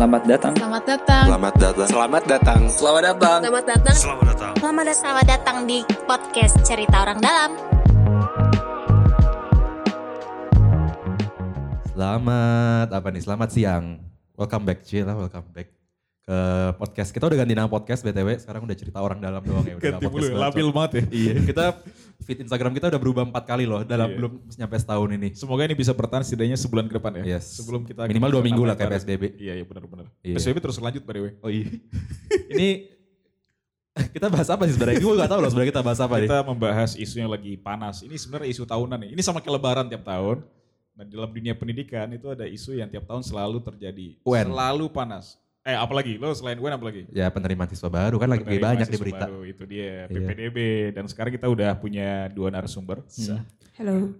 Selamat datang. Selamat datang. Selamat datang. Selamat datang. Selamat datang. Selamat datang. Selamat datang. Selamat datang. Selamat datang di podcast Cerita Orang Dalam. Selamat siang. Welcome back ke podcast. Kita udah ganti nama podcast BTW, sekarang udah Cerita Orang Dalam doang ya. Udah podcast. Lapil banget ya. Iya, kita feed Instagram kita udah berubah 4 kali loh dalam belum nyampe setahun ini. Semoga ini bisa bertahan setidaknya sebulan ke depan ya. Yes. Sebelum kita minimal 2 minggu lah kayak PSBB. Iya benar. Iya. PSBB terus lanjut by the way. Oh iya. Ini kita bahas apa sih sebenarnya? Gue gak tahu loh sebenarnya kita bahas apa nih. Kita membahas isu yang lagi panas. Ini sebenarnya isu tahunan nih. Ini sama kayak lebaran tiap tahun. Nah, dalam dunia pendidikan itu ada isu yang tiap tahun selalu terjadi. UN. Selalu panas. Apalagi lo selain gue apalagi? Ya penerimaan siswa baru kan lagi banyak di berita. Baru, itu dia PPDB dan sekarang kita udah punya 2 narasumber. Halo.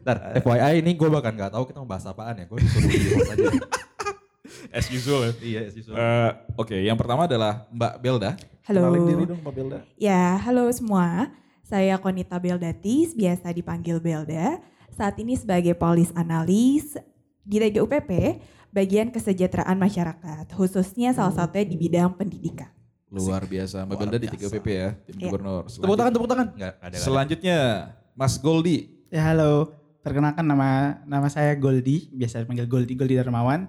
Ntar FYI ini gue bahkan nggak tahu kita mau bahas apaan ya. Gue disuruh di-host aja. As usual. Iya as usual. Oke, yang pertama adalah Mbak Belda. Halo. Kenalin diri dong Mbak Belda. Ya halo semua. Saya Konita Beldatis, biasa dipanggil Belda. Saat ini sebagai Policy Analis di DUPP. Bagian kesejahteraan masyarakat, khususnya salah satunya di bidang pendidikan. Luar biasa, Mbak Belda di 3PP ya, tim gubernur. Tepuk tangan. Enggak, ada. Selanjutnya, Mas Goldi. Ya halo, perkenalkan nama saya Goldi, biasa dipanggil Goldi Darmawan.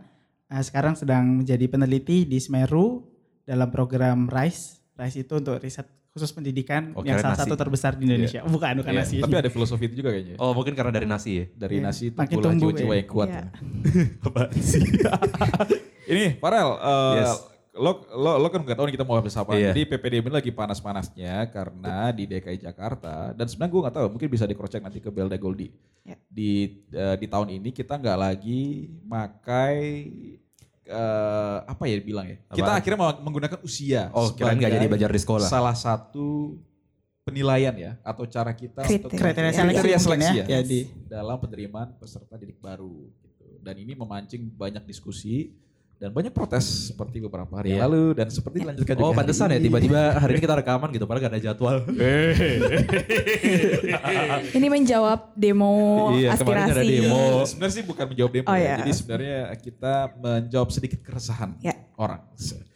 Sekarang sedang menjadi peneliti di SMERU dalam program RISE. RISE itu untuk riset khusus pendidikan yang salah nasi. Satu terbesar di Indonesia. Yeah. Bukan nasi. Tapi ada filosofi itu juga kayaknya. Oh mungkin karena dari nasi ya? Dari nasi tumbuhlah jiwa-jiwa yang kuat. Apa sih? Ini Farel, lo kan gak tau nih kita mau bahas apa. Jadi PPDB ini lagi panas-panasnya karena di DKI Jakarta. Dan sebenarnya gue gak tahu, mungkin bisa di-cross-check nanti ke Belda Goldi. Yeah. Di tahun ini kita gak lagi pakai... kita akhirnya menggunakan usia jadi belajar di sekolah salah satu penilaian ya atau cara kita untuk kriteria seleksi ya dalam penerimaan peserta didik baru gitu. Dan ini memancing banyak diskusi dan banyak protes seperti beberapa hari yang lalu dan seperti dilanjutkan juga. Oh pantesan ya tiba-tiba hari ini kita rekaman gitu padahal gak ada jadwal. Ini menjawab demo aspirasi. Ada demo. Sebenarnya sih bukan menjawab demo. Jadi sebenarnya kita menjawab sedikit keresahan orang.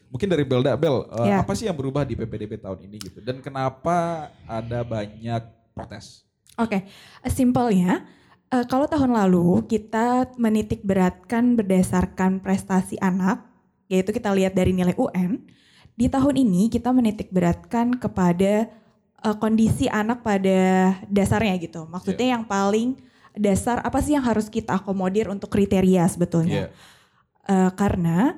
Mungkin dari Belda, apa sih yang berubah di PPDB tahun ini gitu dan kenapa ada banyak protes? Simpelnya. Kalau tahun lalu kita menitik beratkan berdasarkan prestasi anak, yaitu kita lihat dari nilai UN. Di tahun ini kita menitik beratkan kepada kondisi anak pada dasarnya gitu. Maksudnya yang paling dasar apa sih yang harus kita akomodir untuk kriteria sebetulnya. Karena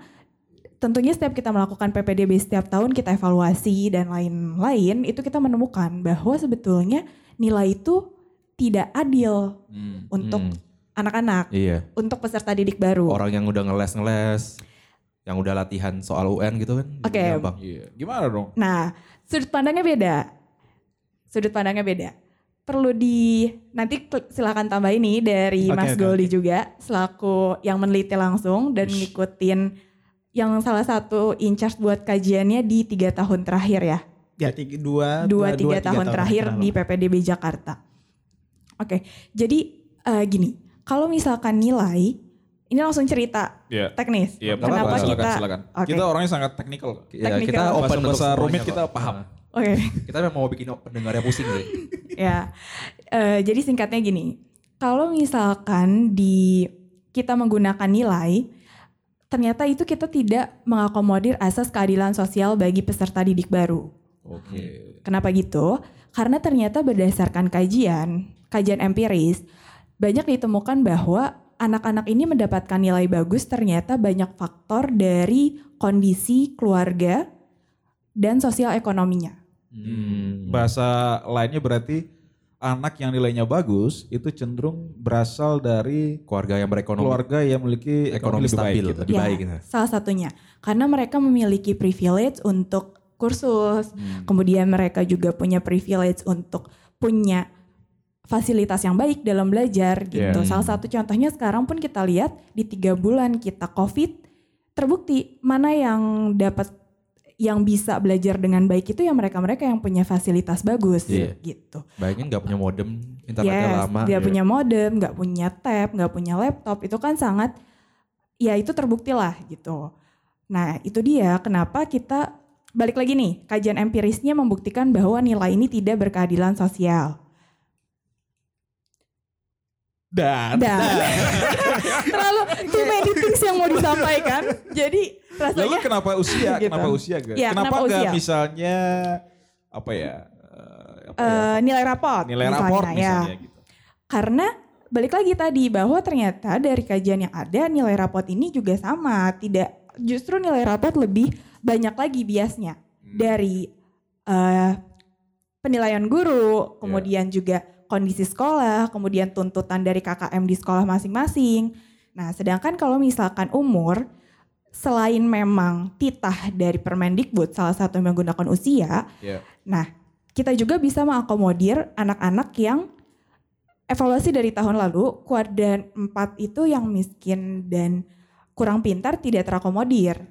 tentunya setiap kita melakukan PPDB setiap tahun kita evaluasi dan lain-lain, itu kita menemukan bahwa sebetulnya nilai itu tidak adil untuk anak-anak, untuk peserta didik baru. Orang yang udah ngeles, yang udah latihan soal UN gitu kan. Gimana dong? Nah, sudut pandangnya beda. Nanti silakan tambah ini dari Mas Goldi juga, selaku yang meneliti langsung dan ngikutin yang salah satu in charge buat kajiannya di 3 tahun terakhir ya. Ya, 2-3 tahun terakhir di PPDB Jakarta. Jadi gini, kalau misalkan nilai, ini langsung cerita teknis. Kenapa silakan. Kita orangnya sangat teknikal. Kita open bahasa rumit kita paham. Kita memang mau bikin pendengarnya pusing deh. Jadi singkatnya gini, kalau misalkan kita menggunakan nilai, ternyata itu kita tidak mengakomodir asas keadilan sosial bagi peserta didik baru. Kenapa gitu? Karena ternyata berdasarkan kajian empiris, banyak ditemukan bahwa anak-anak ini mendapatkan nilai bagus ternyata banyak faktor dari kondisi keluarga dan sosial ekonominya. Bahasa lainnya berarti anak yang nilainya bagus itu cenderung berasal dari keluarga yang memiliki ekonomi stabil, lebih baik. Salah satunya, karena mereka memiliki privilege untuk kursus, kemudian mereka juga punya privilege untuk punya fasilitas yang baik dalam belajar gitu. Salah satu contohnya sekarang pun kita lihat di 3 bulan kita Covid terbukti mana yang bisa belajar dengan baik itu ya mereka-mereka yang punya fasilitas bagus gitu. Bayangin gak punya modem, internetnya lama. Dia punya modem, gak punya tab, gak punya laptop, itu kan sangat itu terbukti lah gitu. Nah, itu dia kenapa kita balik lagi nih, kajian empirisnya membuktikan bahwa nilai ini tidak berkeadilan sosial. Dan. Terlalu too many things yang mau disampaikan. Jadi rasanya. Lalu kenapa usia? Gitu. Kenapa usia? Ya, kenapa enggak usia? Misalnya nilai raport. Nilai raport misalnya ya. Gitu. Karena balik lagi tadi bahwa ternyata dari kajian yang ada nilai raport ini juga sama, tidak, justru nilai raport lebih banyak lagi biasnya dari penilaian guru, kemudian juga kondisi sekolah, kemudian tuntutan dari KKM di sekolah masing-masing. Nah, sedangkan kalau misalkan umur, selain memang titah dari Permendikbud salah satu yang menggunakan usia, nah kita juga bisa mengakomodir anak-anak yang evaluasi dari tahun lalu, kuadran 4 itu yang miskin dan kurang pintar tidak terakomodir.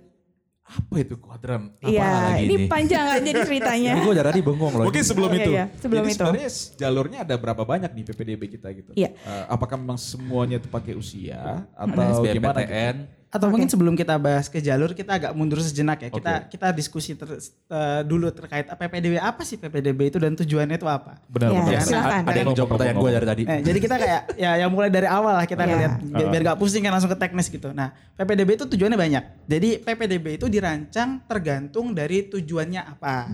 Apa itu kuadran? Iya, ini panjang aja nih ceritanya. Gue tadi bengong loh. Mungkin sebelum itu. Sebelum jadi itu. Sebenarnya jalurnya ada berapa banyak nih PPDB kita gitu. Iya. Apakah memang semuanya itu pakai usia atau SBMPTN? Atau mungkin sebelum kita bahas ke jalur, kita agak mundur sejenak ya. Kita diskusi dulu terkait PPDB, apa sih PPDB itu dan tujuannya itu apa? Benar. Silakan. Ada yang jawab pertanyaan gue dari tadi. Jadi kita kayak yang mulai dari awal lah kita lihat biar gak pusing kan langsung ke teknis gitu. Nah, PPDB itu tujuannya banyak. Jadi PPDB itu dirancang tergantung dari tujuannya apa.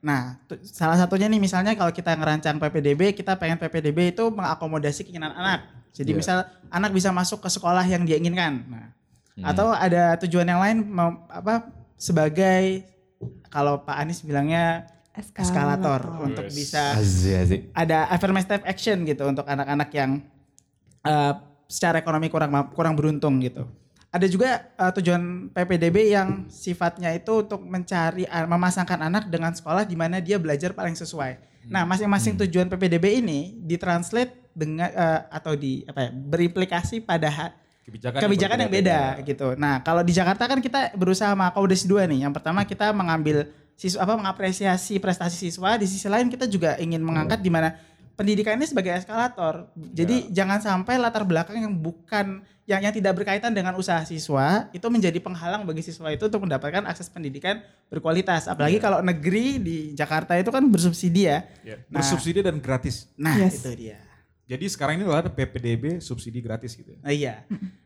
Nah, salah satunya nih misalnya kalau kita ngerancang PPDB, kita pengen PPDB itu mengakomodasi keinginan anak. Jadi misal anak bisa masuk ke sekolah yang dia inginkan, nah, atau ada tujuan yang lain sebagai kalau Pak Anies bilangnya eskalator untuk bisa ada affirmative action gitu untuk anak-anak yang secara ekonomi kurang beruntung gitu. Ada juga tujuan PPDB yang sifatnya itu untuk mencari memasangkan anak dengan sekolah di mana dia belajar paling sesuai. Nah, masing-masing tujuan PPDB ini ditranslate dengan atau berimplikasi pada kebijakan yang beda gitu. Nah, kalau di Jakarta kan kita berusaha mengakomodasi dua nih. Yang pertama kita mengambil siswa mengapresiasi prestasi siswa, di sisi lain kita juga ingin mengangkat di mana pendidikan ini sebagai eskalator. Jadi jangan sampai latar belakang yang bukan yang tidak berkaitan dengan usaha siswa itu menjadi penghalang bagi siswa itu untuk mendapatkan akses pendidikan berkualitas. Apalagi kalau negeri di Jakarta itu kan bersubsidi ya. Nah, bersubsidi dan gratis. Nah, itu dia. Jadi sekarang ini ada PPDB subsidi gratis gitu ya? Iya.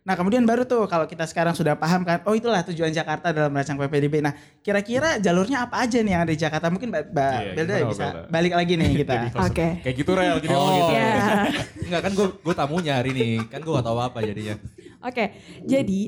Nah, kemudian baru tuh kalau kita sekarang sudah paham kan, oh itulah tujuan Jakarta dalam merancang PPDB. Nah, kira-kira jalurnya apa aja nih yang ada di Jakarta? Mungkin Belda bisa balik lagi nih kita. Oke. Kayak gitu Rel, jadi gitu. Yeah. Enggak kan gue tamunya hari ini, kan gue gak tahu apa jadinya. Jadi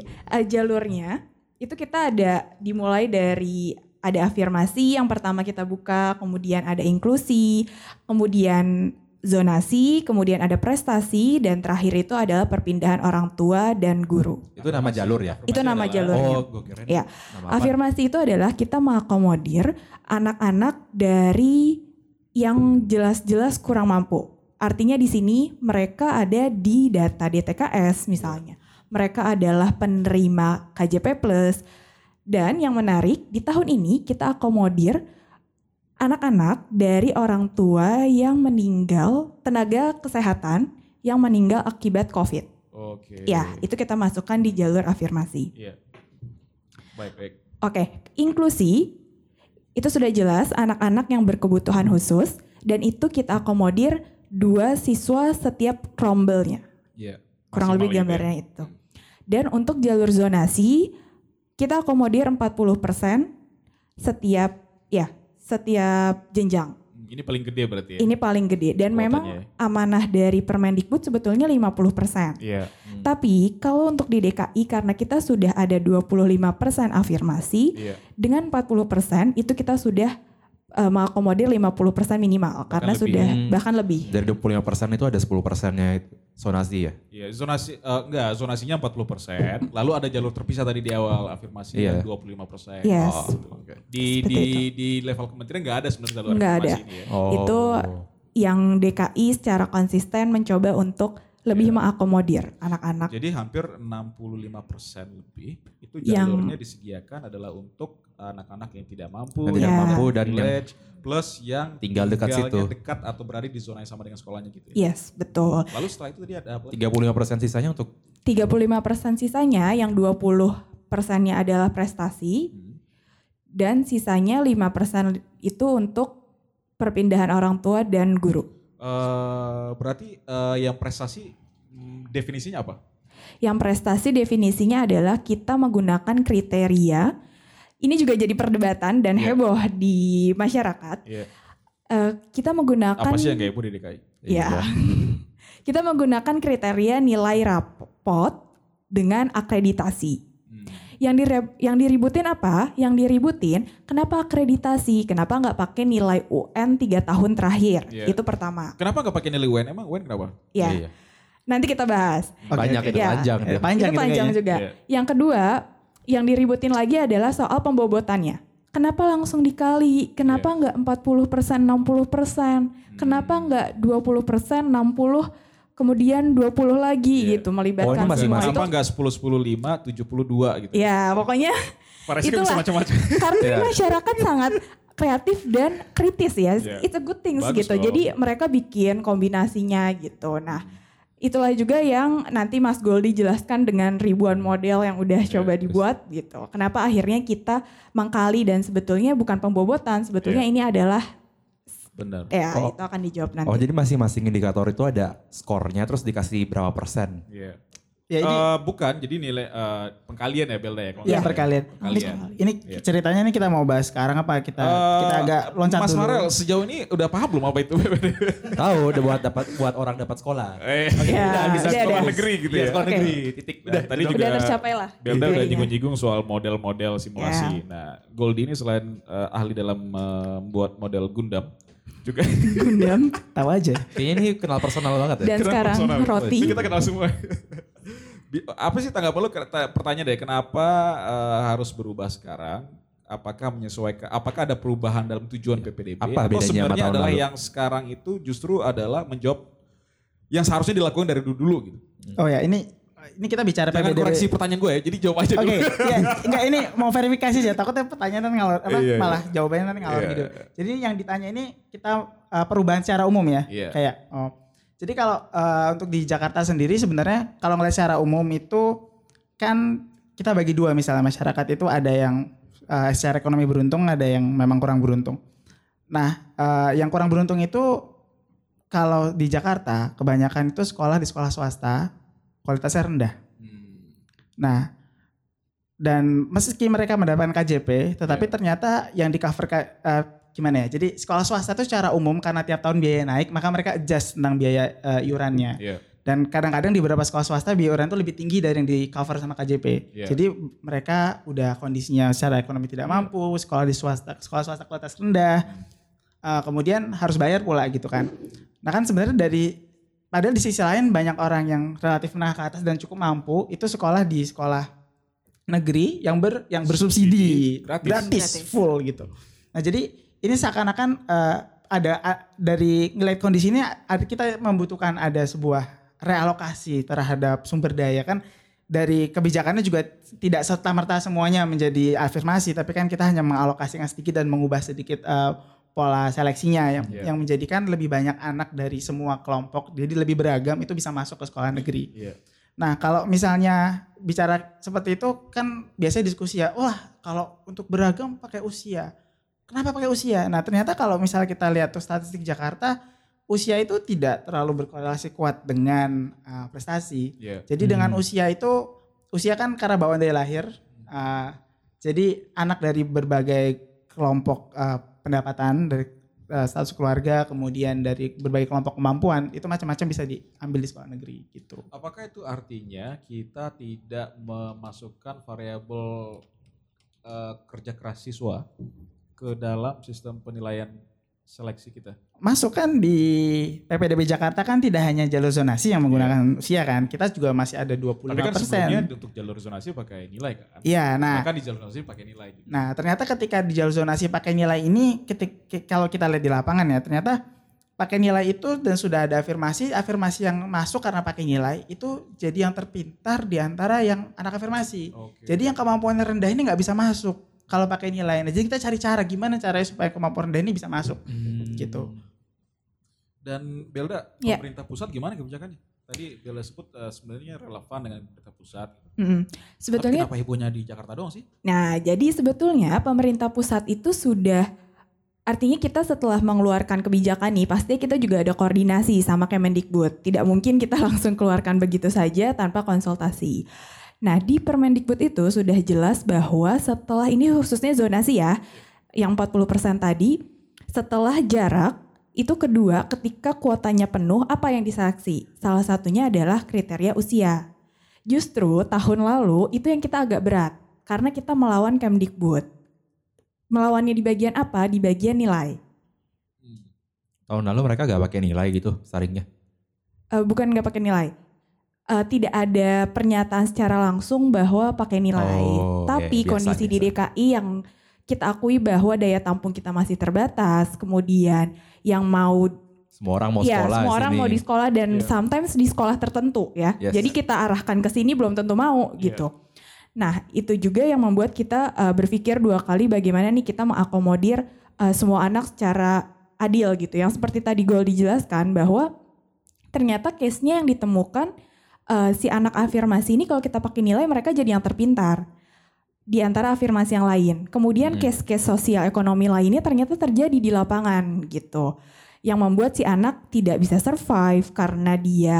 jalurnya itu kita ada dimulai dari ada afirmasi yang pertama kita buka, kemudian ada inklusi, kemudian zonasi, kemudian ada prestasi, dan terakhir itu adalah perpindahan orang tua dan guru. Itu nama jalur ya? Itu nama jalurnya. Oh, gue keren. Ya. Afirmasi itu adalah kita mengakomodir anak-anak dari yang jelas-jelas kurang mampu. Artinya di sini mereka ada di data DTKS misalnya. Mereka adalah penerima KJP Plus. Dan yang menarik, di tahun ini kita akomodir anak-anak dari orang tua yang meninggal, tenaga kesehatan yang meninggal akibat Covid. Oke. Ya, itu kita masukkan di jalur afirmasi. Iya. Baik. Inklusi itu sudah jelas anak-anak yang berkebutuhan khusus dan itu kita akomodir 2 siswa setiap rombelnya. Iya. Kurang lebih gambarnya itu. Dan untuk jalur zonasi kita akomodir 40% setiap jenjang. Ini paling gede berarti ya? Ini paling gede. Dan memang amanah dari Permendikbud sebetulnya 50%. Yeah. Tapi kalau untuk di DKI karena kita sudah ada 25% afirmasi, dengan 40% itu kita sudah mengakomodir 50% minimal. Karena lebih, sudah bahkan lebih. Dari 25% itu ada 10%-nya zonasi ya? Iya, zonasinya 40%. Lalu ada jalur terpisah tadi di awal afirmasi 25%. Yes. Di level kementerian gak ada sebenarnya jalur afirmasi ini ya? Itu yang DKI secara konsisten mencoba untuk lebih mengakomodir anak-anak. Jadi hampir 65% lebih itu jalurnya disediakan adalah untuk anak-anak yang tidak mampu, dan village, plus yang tinggal dekat situ, dekat atau berada di zona yang sama dengan sekolahnya gitu ya. Yes, betul. Lalu setelah itu tadi ada apa? 35% sisanya yang 20% 50%-nya adalah prestasi, dan sisanya 5% itu untuk perpindahan orang tua dan guru. Berarti yang prestasi definisinya apa? Yang prestasi definisinya adalah kita menggunakan kriteria, ini juga jadi perdebatan dan heboh di masyarakat. Kita menggunakan... Apa sih yang kayak ibu di DKI? Kita menggunakan kriteria nilai rapot dengan akreditasi. Yang diributin apa? Yang diributin kenapa akreditasi? Kenapa nggak pakai nilai UN 3 tahun terakhir? Itu pertama. Kenapa nggak pakai nilai UN? Emang UN kenapa? Nanti kita bahas. Panjang juga. Yang kedua, yang diributin lagi adalah soal pembobotannya. Kenapa langsung dikali? Kenapa nggak 40%, 60%? Kenapa nggak 20%, 60%? Kemudian 20 lagi gitu, melibatkan semua itu. Kenapa nggak 10, 10, 5, 72 gitu? Ya pokoknya itulah. Macam-macam. Karena masyarakat sangat kreatif dan kritis ya. It's a good things. Bagus gitu. Loh. Jadi mereka bikin kombinasinya gitu. Nah itulah juga yang nanti Mas Goldi jelaskan dengan ribuan model yang udah coba dibuat gitu. Kenapa akhirnya kita mengkali dan sebetulnya bukan pembobotan. Sebetulnya ini adalah... Benar. Itu akan dijawab nanti. Jadi masing-masing indikator itu ada skornya terus dikasih berapa persen. Bukan, jadi nilai pengkalian ya Belda ya. Pengkalian. Ini ceritanya ini kita mau bahas sekarang apa kita agak loncat Mas dulu. Mas Farel sejauh ini udah paham belum apa itu? Tahu, udah buat orang dapat sekolah. Bisa sekolah negeri gitu ya. Sekolah negeri, titik. Nah, tadi juga tercapai lah. Belda udah nyinggung-nyinggung soal model-model simulasi. Nah, Goldi ini selain ahli dalam membuat model Gundam, juga Gundam, tahu aja. Kayaknya ini kenal personal banget ya. Dan sekarang roti. Kita kenal semua. Apa sih tanggapan lu? Pertanyaan deh, kenapa harus berubah sekarang? Apakah menyesuaikan? Apakah ada perubahan dalam tujuan PPDB? Apa bedanya sebenarnya adalah lalu? Yang sekarang itu justru adalah menjawab yang seharusnya dilakukan dari dulu gitu. Ini kita bicara PPDB. Jangan koreksi pertanyaan gue ya, jadi jawab aja dulu. Enggak ini mau verifikasi aja, takutnya pertanyaan nanti ngalor, malah jawabannya nanti ngalor gitu. Jadi yang ditanya ini kita perubahan secara umum ya, Jadi kalau untuk di Jakarta sendiri sebenarnya kalau ngelihat secara umum itu kan kita bagi dua misalnya masyarakat itu ada yang secara ekonomi beruntung, ada yang memang kurang beruntung. Nah yang kurang beruntung itu kalau di Jakarta kebanyakan itu sekolah di sekolah swasta, kualitasnya rendah. Nah, dan meski mereka mendapatkan KJP, tetapi ternyata yang di cover gimana ya? Jadi sekolah swasta itu secara umum karena tiap tahun biaya naik, maka mereka adjust tentang biaya iurannya. Dan kadang-kadang di beberapa sekolah swasta biaya iuran itu lebih tinggi dari yang di cover sama KJP. Jadi mereka udah kondisinya secara ekonomi tidak mampu, sekolah swasta kualitas rendah, kemudian harus bayar pula gitu kan. Nah kan sebenarnya Padahal di sisi lain banyak orang yang relatif menengah ke atas dan cukup mampu itu sekolah di sekolah negeri yang bersubsidi gratis full gitu. Nah jadi ini seakan-akan dari ngelihat kondisi ini kita membutuhkan ada sebuah realokasi terhadap sumber daya kan dari kebijakannya juga tidak serta-merta semuanya menjadi afirmasi tapi kan kita hanya mengalokasikan sedikit dan mengubah sedikit pola seleksinya yang menjadikan lebih banyak anak dari semua kelompok jadi lebih beragam itu bisa masuk ke sekolah negeri. Nah kalau misalnya bicara seperti itu kan biasanya diskusi kalau untuk beragam pakai usia. Kenapa pakai usia? Nah ternyata kalau misalnya kita lihat tuh statistik Jakarta usia itu tidak terlalu berkorelasi kuat dengan prestasi. Jadi dengan usia kan karena bawaan dari lahir. Jadi anak dari berbagai kelompok pendapatan dari status keluarga kemudian dari berbagai kelompok kemampuan itu macam-macam bisa diambil di sekolah negeri gitu. Apakah itu artinya kita tidak memasukkan variabel kerja keras siswa ke dalam sistem penilaian seleksi kita? Masuk kan di PPDB Jakarta kan tidak hanya jalur zonasi yang menggunakan usia kan. Kita juga masih ada 25%. Tapi kan sebelumnya untuk jalur zonasi pakai nilai kan. Maka di jalur zonasi pakai nilai. Gitu. Nah ternyata ketika di jalur zonasi pakai nilai ini kalau kita lihat di lapangan ya ternyata pakai nilai itu dan sudah ada afirmasi yang masuk karena pakai nilai itu jadi yang terpintar di antara yang anak afirmasi. Jadi yang kemampuannya rendah ini gak bisa masuk kalau pakai nilai. Jadi kita cari cara gimana caranya supaya kemampuan rendah ini bisa masuk gitu. Dan Belda, pemerintah pusat gimana kebijakannya? tadi Bella sebut sebenarnya relevan dengan pemerintah pusat. Sebetulnya tapi kenapa hebohnya di Jakarta doang sih? Nah, jadi sebetulnya pemerintah pusat itu sudah, artinya kita setelah mengeluarkan kebijakan nih, pasti kita juga ada koordinasi sama Kemendikbud. Tidak mungkin kita langsung keluarkan begitu saja tanpa konsultasi. Nah, di Permendikbud itu sudah jelas bahwa setelah ini khususnya zonasi ya, yang 40% tadi, setelah jarak, itu kedua ketika kuotanya penuh, apa yang disaksi? Salah satunya adalah kriteria usia. Justru tahun lalu itu yang kita agak berat, karena kita melawan Kemdikbud. Melawannya di bagian apa? Di bagian nilai. Tahun lalu mereka gak pakai nilai gitu saringnya? Bukan gak pakai nilai. Tidak ada pernyataan secara langsung bahwa pakai nilai. Oh, tapi okay, kondisi biasa. Di DKI yang kita akui bahwa daya tampung kita masih terbatas. Kemudian yang mau... Semua orang mau sekolah. Semua orang mau di sekolah dan sometimes di sekolah tertentu ya. Yes. Jadi kita arahkan ke sini belum tentu mau gitu. Nah, itu juga yang membuat kita berpikir dua kali bagaimana nih kita mengakomodir semua anak secara adil gitu. Yang seperti tadi Goldi dijelaskan bahwa ternyata case-nya yang ditemukan si anak afirmasi ini kalau kita pakai nilai mereka jadi yang terpintar di antara afirmasi yang lain. Kemudian case-case sosial ekonomi lainnya ternyata terjadi di lapangan gitu. Yang membuat si anak tidak bisa survive karena dia...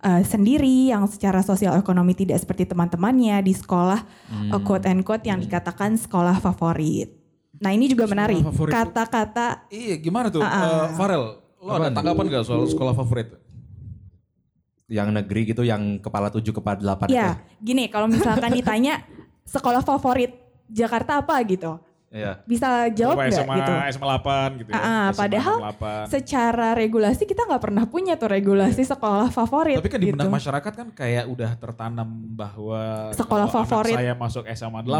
sendiri yang secara sosial ekonomi tidak seperti teman-temannya di sekolah quote and quote yang dikatakan sekolah favorit. Nah ini juga sekolah menarik favorit. Kata-kata. Iya gimana tuh Farel? Lo ada tanggapan gak soal sekolah favorit? Yang negeri gitu yang kepala 7 kepala 8 ya, itu? Gini kalau misalkan ditanya sekolah favorit Jakarta apa gitu. Iya. Bisa jawab nggak gitu? SMA 8 gitu. Ya. Padahal 8. Secara regulasi kita nggak pernah punya tuh regulasi sekolah favorit. Tapi kan di benak masyarakat kan kayak udah tertanam bahwa sekolah favorit. Anak saya masuk SMA 8,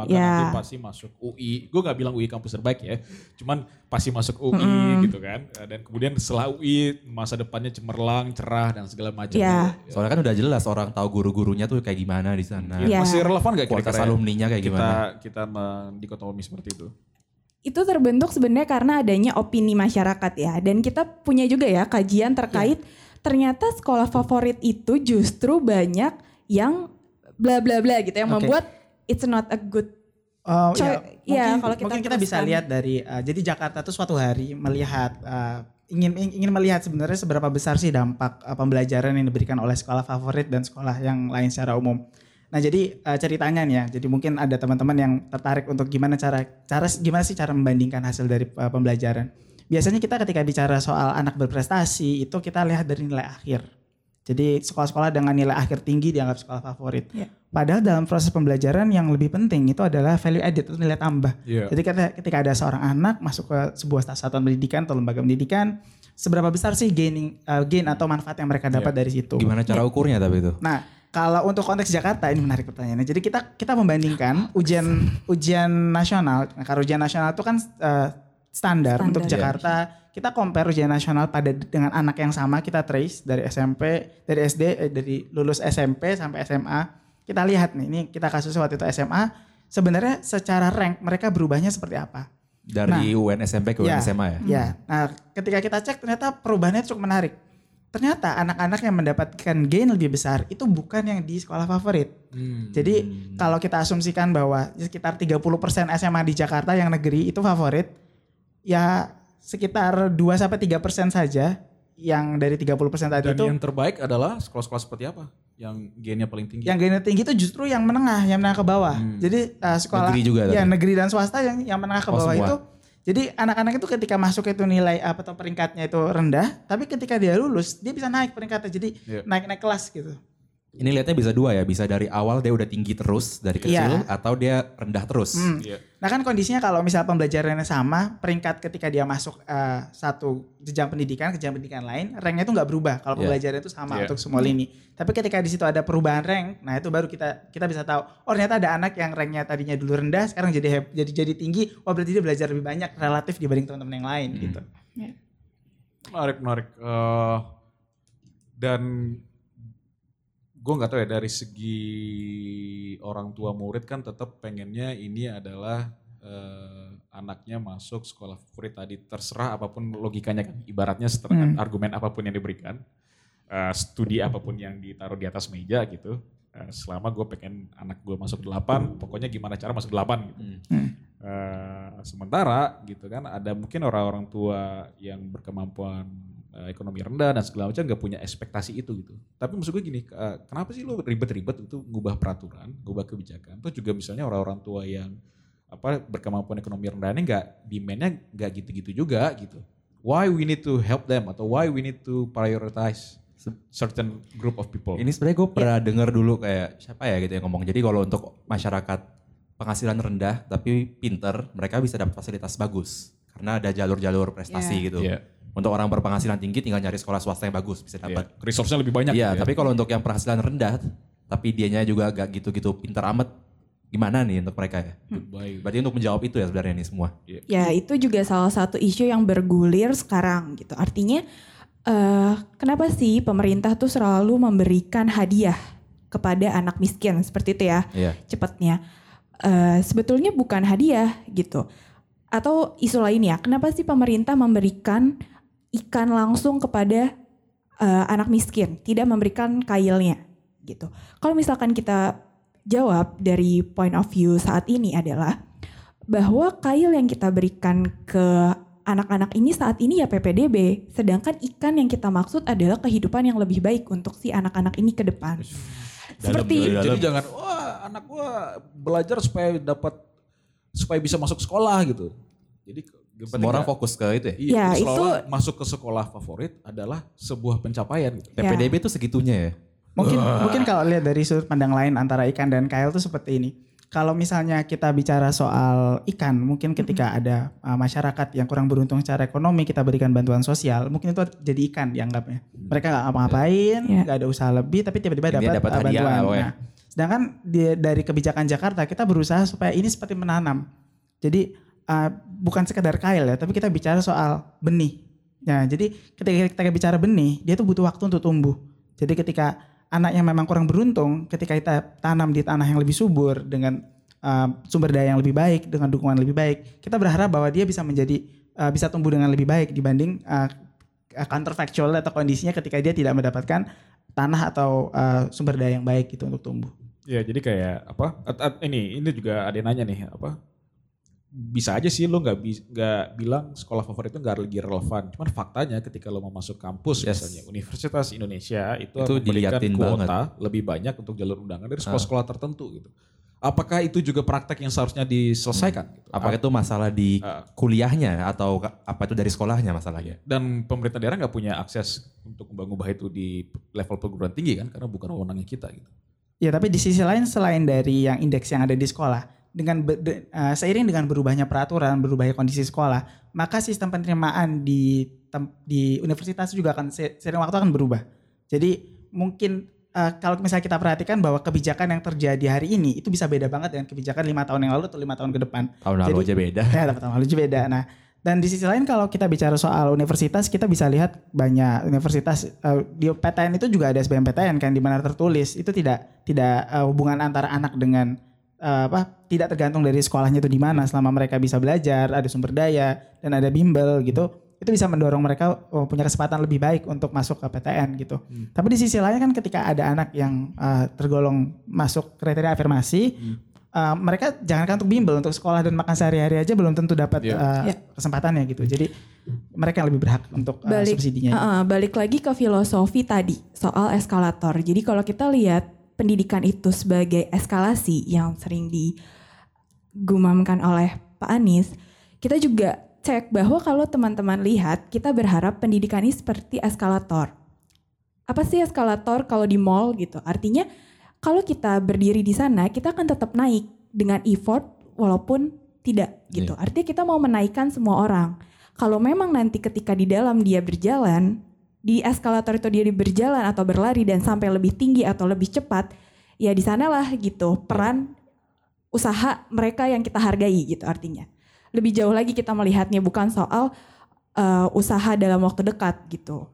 maka nanti pasti masuk UI. Gue nggak bilang UI kampus terbaik ya, cuman pasti masuk UI gitu kan. Dan kemudian setelah UI masa depannya cemerlang, cerah dan segala macam. Yeah. Ya. Soalnya kan udah jelas orang tahu guru-gurunya tuh kayak gimana di sana. Yeah. Masih relevan nggak kualitas alumninya kayak gimana? Kita mendikotomi seperti itu. Itu terbentuk sebenarnya karena adanya opini masyarakat ya. Dan kita punya juga ya kajian terkait ternyata sekolah favorit itu justru banyak yang bla bla bla gitu yang membuat it's not a good choice. Ya, mungkin kita bisa lihat dari jadi Jakarta tuh suatu hari melihat ingin melihat sebenarnya seberapa besar sih dampak pembelajaran yang diberikan oleh sekolah favorit dan sekolah yang lain secara umum. Nah jadi ceritanya nih ya, jadi mungkin ada teman-teman yang tertarik untuk gimana sih cara membandingkan hasil dari pembelajaran. Biasanya kita ketika bicara soal anak berprestasi itu kita lihat dari nilai akhir. Jadi sekolah-sekolah dengan nilai akhir tinggi dianggap sekolah favorit. Yeah. Padahal dalam proses pembelajaran yang lebih penting itu adalah value added, itu nilai tambah. Yeah. Jadi ketika ada seorang anak masuk ke sebuah satuan pendidikan atau lembaga pendidikan, seberapa besar sih gain atau manfaat yang mereka dapat dari situ. Gimana cara ukurnya tapi itu? Nah. Kalau untuk konteks Jakarta ini menarik pertanyaannya. Jadi kita membandingkan ujian nasional. Nah, kalau ujian nasional itu kan standar untuk Jakarta. Kita compare ujian nasional dengan anak yang sama kita trace dari SMP, dari SD, dari lulus SMP sampai SMA. Kita lihat nih, ini kita kasusnya waktu itu SMA. Sebenarnya secara rank mereka berubahnya seperti apa? Dari UN SMP ke UN SMA ya? Iya. Nah, ketika kita cek ternyata perubahannya cukup menarik. Ternyata anak-anak yang mendapatkan gain lebih besar itu bukan yang di sekolah favorit. Jadi kalau kita asumsikan bahwa sekitar 30% SMA di Jakarta yang negeri itu favorit, ya sekitar 2-3% saja yang dari 30% tadi. Dan itu. Dan yang terbaik adalah sekolah-sekolah seperti apa? Yang gainnya paling tinggi? Yang gainnya tinggi itu justru yang menengah ke bawah. Jadi sekolah negeri juga, ya negeri dan swasta yang menengah ke bawah semua. Itu. Jadi anak-anak itu ketika masuk itu nilai atau peringkatnya itu rendah, tapi ketika dia lulus dia bisa naik peringkatnya, jadi naik kelas gitu. Ini lihatnya bisa dua ya, bisa dari awal dia udah tinggi terus dari kecil atau dia rendah terus. Nah kan kondisinya kalau misal pembelajarannya sama, peringkat ketika dia masuk satu jenjang pendidikan ke jenjang pendidikan lain, ranknya itu nggak berubah kalau pembelajarannya itu sama untuk semua lini. Tapi ketika di situ ada perubahan rank, nah itu baru kita bisa tahu. Oh ternyata ada anak yang ranknya tadinya dulu rendah, sekarang jadi tinggi. Wah berarti dia belajar lebih banyak relatif dibanding teman-teman yang lain gitu. Menarik. Dan gue gak tahu ya, dari segi orang tua murid kan tetap pengennya ini adalah anaknya masuk sekolah favorit tadi, terserah apapun logikanya kan, ibaratnya argumen apapun yang diberikan. studi apapun yang ditaruh di atas meja gitu. Selama gue pengen anak gue masuk 8, pokoknya gimana cara masuk 8 gitu. Sementara gitu kan ada mungkin orang-orang tua yang berkemampuan ekonomi rendah dan segala macam gak punya ekspektasi itu gitu. Tapi maksud gue gini, kenapa sih lo ribet-ribet itu ngubah peraturan, ngubah kebijakan. Terus juga misalnya orang-orang tua yang apa berkemampuan ekonomi rendahnya gak, demand-nya gak gitu-gitu juga gitu. Why we need to help them atau why we need to prioritize certain group of people. Ini sebenarnya gue pernah dengar dulu kayak siapa ya gitu yang ngomong. Jadi kalau untuk masyarakat penghasilan rendah tapi pinter, mereka bisa dapat fasilitas bagus karena ada jalur-jalur prestasi gitu. Untuk orang berpenghasilan tinggi tinggal nyari sekolah swasta yang bagus bisa dapat. Resource-nya lebih banyak. Iya, tapi kalau untuk yang penghasilan rendah tapi dianya juga agak gitu-gitu pinter amat, gimana nih untuk mereka ya? Berarti untuk menjawab itu ya sebenarnya ini semua. Ya itu juga salah satu isu yang bergulir sekarang gitu. Artinya kenapa sih pemerintah tuh selalu memberikan hadiah kepada anak miskin seperti itu ya cepatnya. Sebetulnya bukan hadiah gitu. Atau isu lainnya, kenapa sih pemerintah memberikan ikan langsung kepada anak miskin, tidak memberikan kailnya gitu. Kalau misalkan kita jawab dari point of view saat ini adalah bahwa kail yang kita berikan ke anak-anak ini saat ini ya PPDB, sedangkan ikan yang kita maksud adalah kehidupan yang lebih baik untuk si anak-anak ini ke depan. Jadi jangan wah anak gua belajar supaya dapat supaya bisa masuk sekolah gitu. Jadi semua orang fokus ke itu ya. Iya, itu masuk ke sekolah favorit adalah sebuah pencapaian gitu. PPDB itu segitunya ya. Mungkin kalau lihat dari sudut pandang lain antara ikan dan kail itu seperti ini. Kalau misalnya kita bicara soal ikan, mungkin ketika ada masyarakat yang kurang beruntung secara ekonomi, kita berikan bantuan sosial, mungkin itu jadi ikan dianggapnya. Mereka gak ngapa-ngapain, gak ada usaha lebih, tapi tiba-tiba dapat bantuan. Nah, sedangkan dari kebijakan Jakarta, kita berusaha supaya ini seperti menanam. Jadi bukan sekedar kail ya, tapi kita bicara soal benih. Nah, jadi ketika kita bicara benih, dia tuh butuh waktu untuk tumbuh. Jadi ketika anak yang memang kurang beruntung, ketika kita tanam di tanah yang lebih subur dengan sumber daya yang lebih baik, dengan dukungan lebih baik, kita berharap bahwa dia bisa menjadi bisa tumbuh dengan lebih baik dibanding counterfactual atau kondisinya ketika dia tidak mendapatkan tanah atau sumber daya yang baik gitu untuk tumbuh. Ya jadi kayak apa? Ini juga ada yang nanya nih apa? Bisa aja sih lo nggak bilang sekolah favorit itu nggak lagi relevan. Cuman faktanya ketika lo mau masuk kampus misalnya Universitas Indonesia itu memberikan kuota lebih banyak untuk jalur undangan dari sekolah-sekolah tertentu gitu. Apakah itu juga praktek yang seharusnya diselesaikan? Gitu? Apakah itu masalah di kuliahnya atau apa itu dari sekolahnya masalahnya? Dan pemerintah daerah nggak punya akses untuk mengubah itu di level perguruan tinggi kan karena bukan wewenangnya kita gitu. Ya tapi di sisi lain selain dari yang indeks yang ada di sekolah. Seiring dengan berubahnya peraturan, berubahnya kondisi sekolah, maka sistem penerimaan di universitas juga akan seiring waktu akan berubah. Jadi mungkin kalau misalnya kita perhatikan bahwa kebijakan yang terjadi hari ini itu bisa beda banget dengan kebijakan 5 tahun yang lalu atau 5 tahun ke depan. Tahun lalu aja beda. Ya, tahun lalu aja beda. Nah, dan di sisi lain kalau kita bicara soal universitas, kita bisa lihat banyak universitas di PTN itu juga ada SBMPTN kan di mana tertulis itu tidak hubungan antara anak dengan tidak tergantung dari sekolahnya itu di mana, selama mereka bisa belajar, ada sumber daya dan ada bimbel gitu, itu bisa mendorong mereka punya kesempatan lebih baik untuk masuk ke PTN gitu. Tapi di sisi lain kan ketika ada anak yang tergolong masuk kriteria afirmasi, mereka jangankan untuk bimbel, untuk sekolah dan makan sehari-hari aja belum tentu dapat kesempatannya gitu. Jadi mereka yang lebih berhak untuk subsidinya. Balik lagi ke filosofi tadi soal eskalator. Jadi kalau kita lihat pendidikan itu sebagai eskalasi yang sering digumamkan oleh Pak Anies, kita juga cek bahwa kalau teman-teman lihat, kita berharap pendidikan ini seperti eskalator. Apa sih eskalator kalau di mall gitu? Artinya kalau kita berdiri di sana, kita akan tetap naik dengan effort walaupun tidak gitu. Artinya kita mau menaikkan semua orang. Kalau memang nanti ketika di dalam dia berjalan, di eskalator itu dia berjalan atau berlari dan sampai lebih tinggi atau lebih cepat, ya di sanalah gitu peran usaha mereka yang kita hargai gitu artinya. Lebih jauh lagi kita melihatnya bukan soal usaha dalam waktu dekat gitu.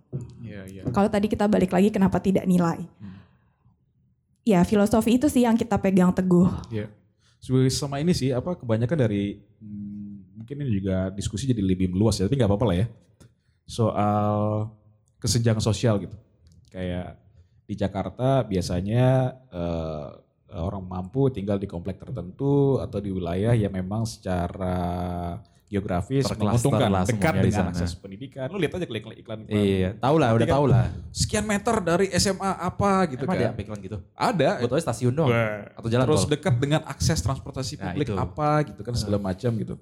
Kalau tadi kita balik lagi kenapa tidak nilai. Ya filosofi itu sih yang kita pegang teguh. Selama ini sih apa kebanyakan dari, mungkin ini juga diskusi jadi lebih meluas ya, tapi gak apa-apa lah ya. Soal kesenjangan sosial gitu. Kayak di Jakarta biasanya orang mampu tinggal di komplek tertentu atau di wilayah yang memang secara geografis menguntungkan, dekat dengan akses pendidikan. Lu lihat aja iklan-iklan. Iya, tahulah, udah tahulah. Sekian meter dari SMA apa gitu. Emang kan. Ada iklan gitu? Ada. Betulnya stasiun dong atau jalan terus tol. Dekat dengan akses transportasi publik apa gitu kan segala macam gitu.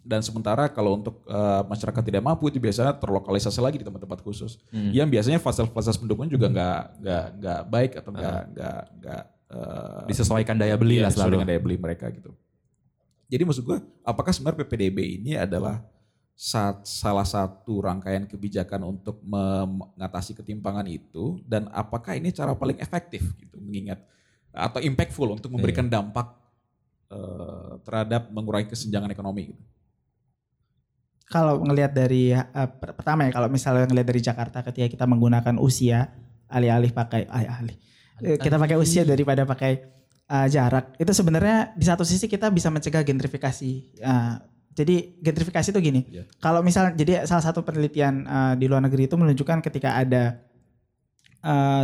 Dan sementara kalau untuk masyarakat tidak mampu itu biasanya terlokalisasi lagi di tempat-tempat khusus. Yang biasanya fasilitas pendukung juga nggak baik atau nggak disesuaikan daya beli lah selalu dengan daya beli mereka gitu. Jadi maksud gue, apakah sebenarnya PPDB ini adalah salah satu rangkaian kebijakan untuk mengatasi ketimpangan itu, dan apakah ini cara paling efektif gitu mengingat atau impactful untuk memberikan dampak terhadap mengurangi kesenjangan ekonomi gitu? Kalau ngelihat dari pertama ya, kalau misalnya ngelihat dari Jakarta ketika kita menggunakan usia kita pakai usia daripada pakai jarak, itu sebenarnya di satu sisi kita bisa mencegah gentrifikasi. Jadi gentrifikasi itu gini, kalau misalnya jadi salah satu penelitian di luar negeri itu menunjukkan ketika ada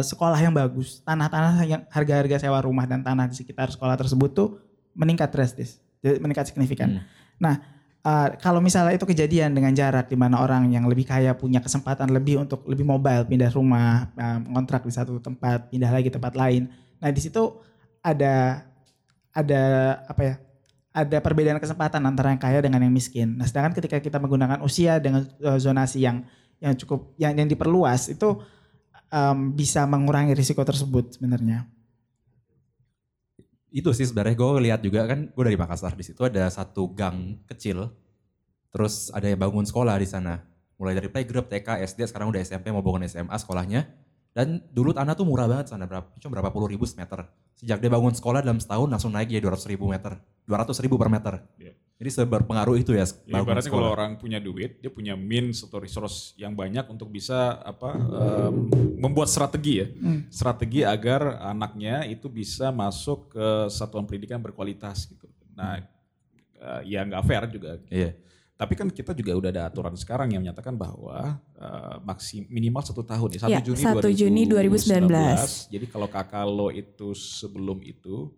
sekolah yang bagus, tanah-tanah yang harga-harga sewa rumah dan tanah di sekitar sekolah tersebut tuh meningkat drastis, jadi meningkat signifikan. Nah, kalau misalnya itu kejadian dengan jarak di mana orang yang lebih kaya punya kesempatan lebih untuk lebih mobile, pindah rumah, kontrak di satu tempat, pindah lagi tempat lain. Nah, di situ ada perbedaan kesempatan antara yang kaya dengan yang miskin. Nah, sedangkan ketika kita menggunakan usia dengan zonasi yang cukup yang diperluas itu bisa mengurangi risiko tersebut sebenarnya. Itu sih sebenarnya gue lihat juga kan, gue dari Makassar, di situ ada satu gang kecil, terus ada yang bangun sekolah di sana, mulai dari playgroup, TK, SD, sekarang udah SMP mau bangun SMA sekolahnya, dan dulu tanah tuh murah banget sana, cuma berapa puluh ribu semeter. Sejak dia bangun sekolah dalam setahun langsung naik jadi 200 ribu per meter. Jadi seberpengaruh itu ya. Ibaratnya kalau orang punya duit, dia punya means atau resource yang banyak untuk bisa membuat strategi ya. Strategi agar anaknya itu bisa masuk ke satuan pendidikan berkualitas gitu. Nah, ya nggak fair juga. Gitu. Yeah. Tapi kan kita juga udah ada aturan sekarang yang menyatakan bahwa minimal 1 tahun ya. 1 Juni 2019. Jadi kalau kakak lo itu sebelum itu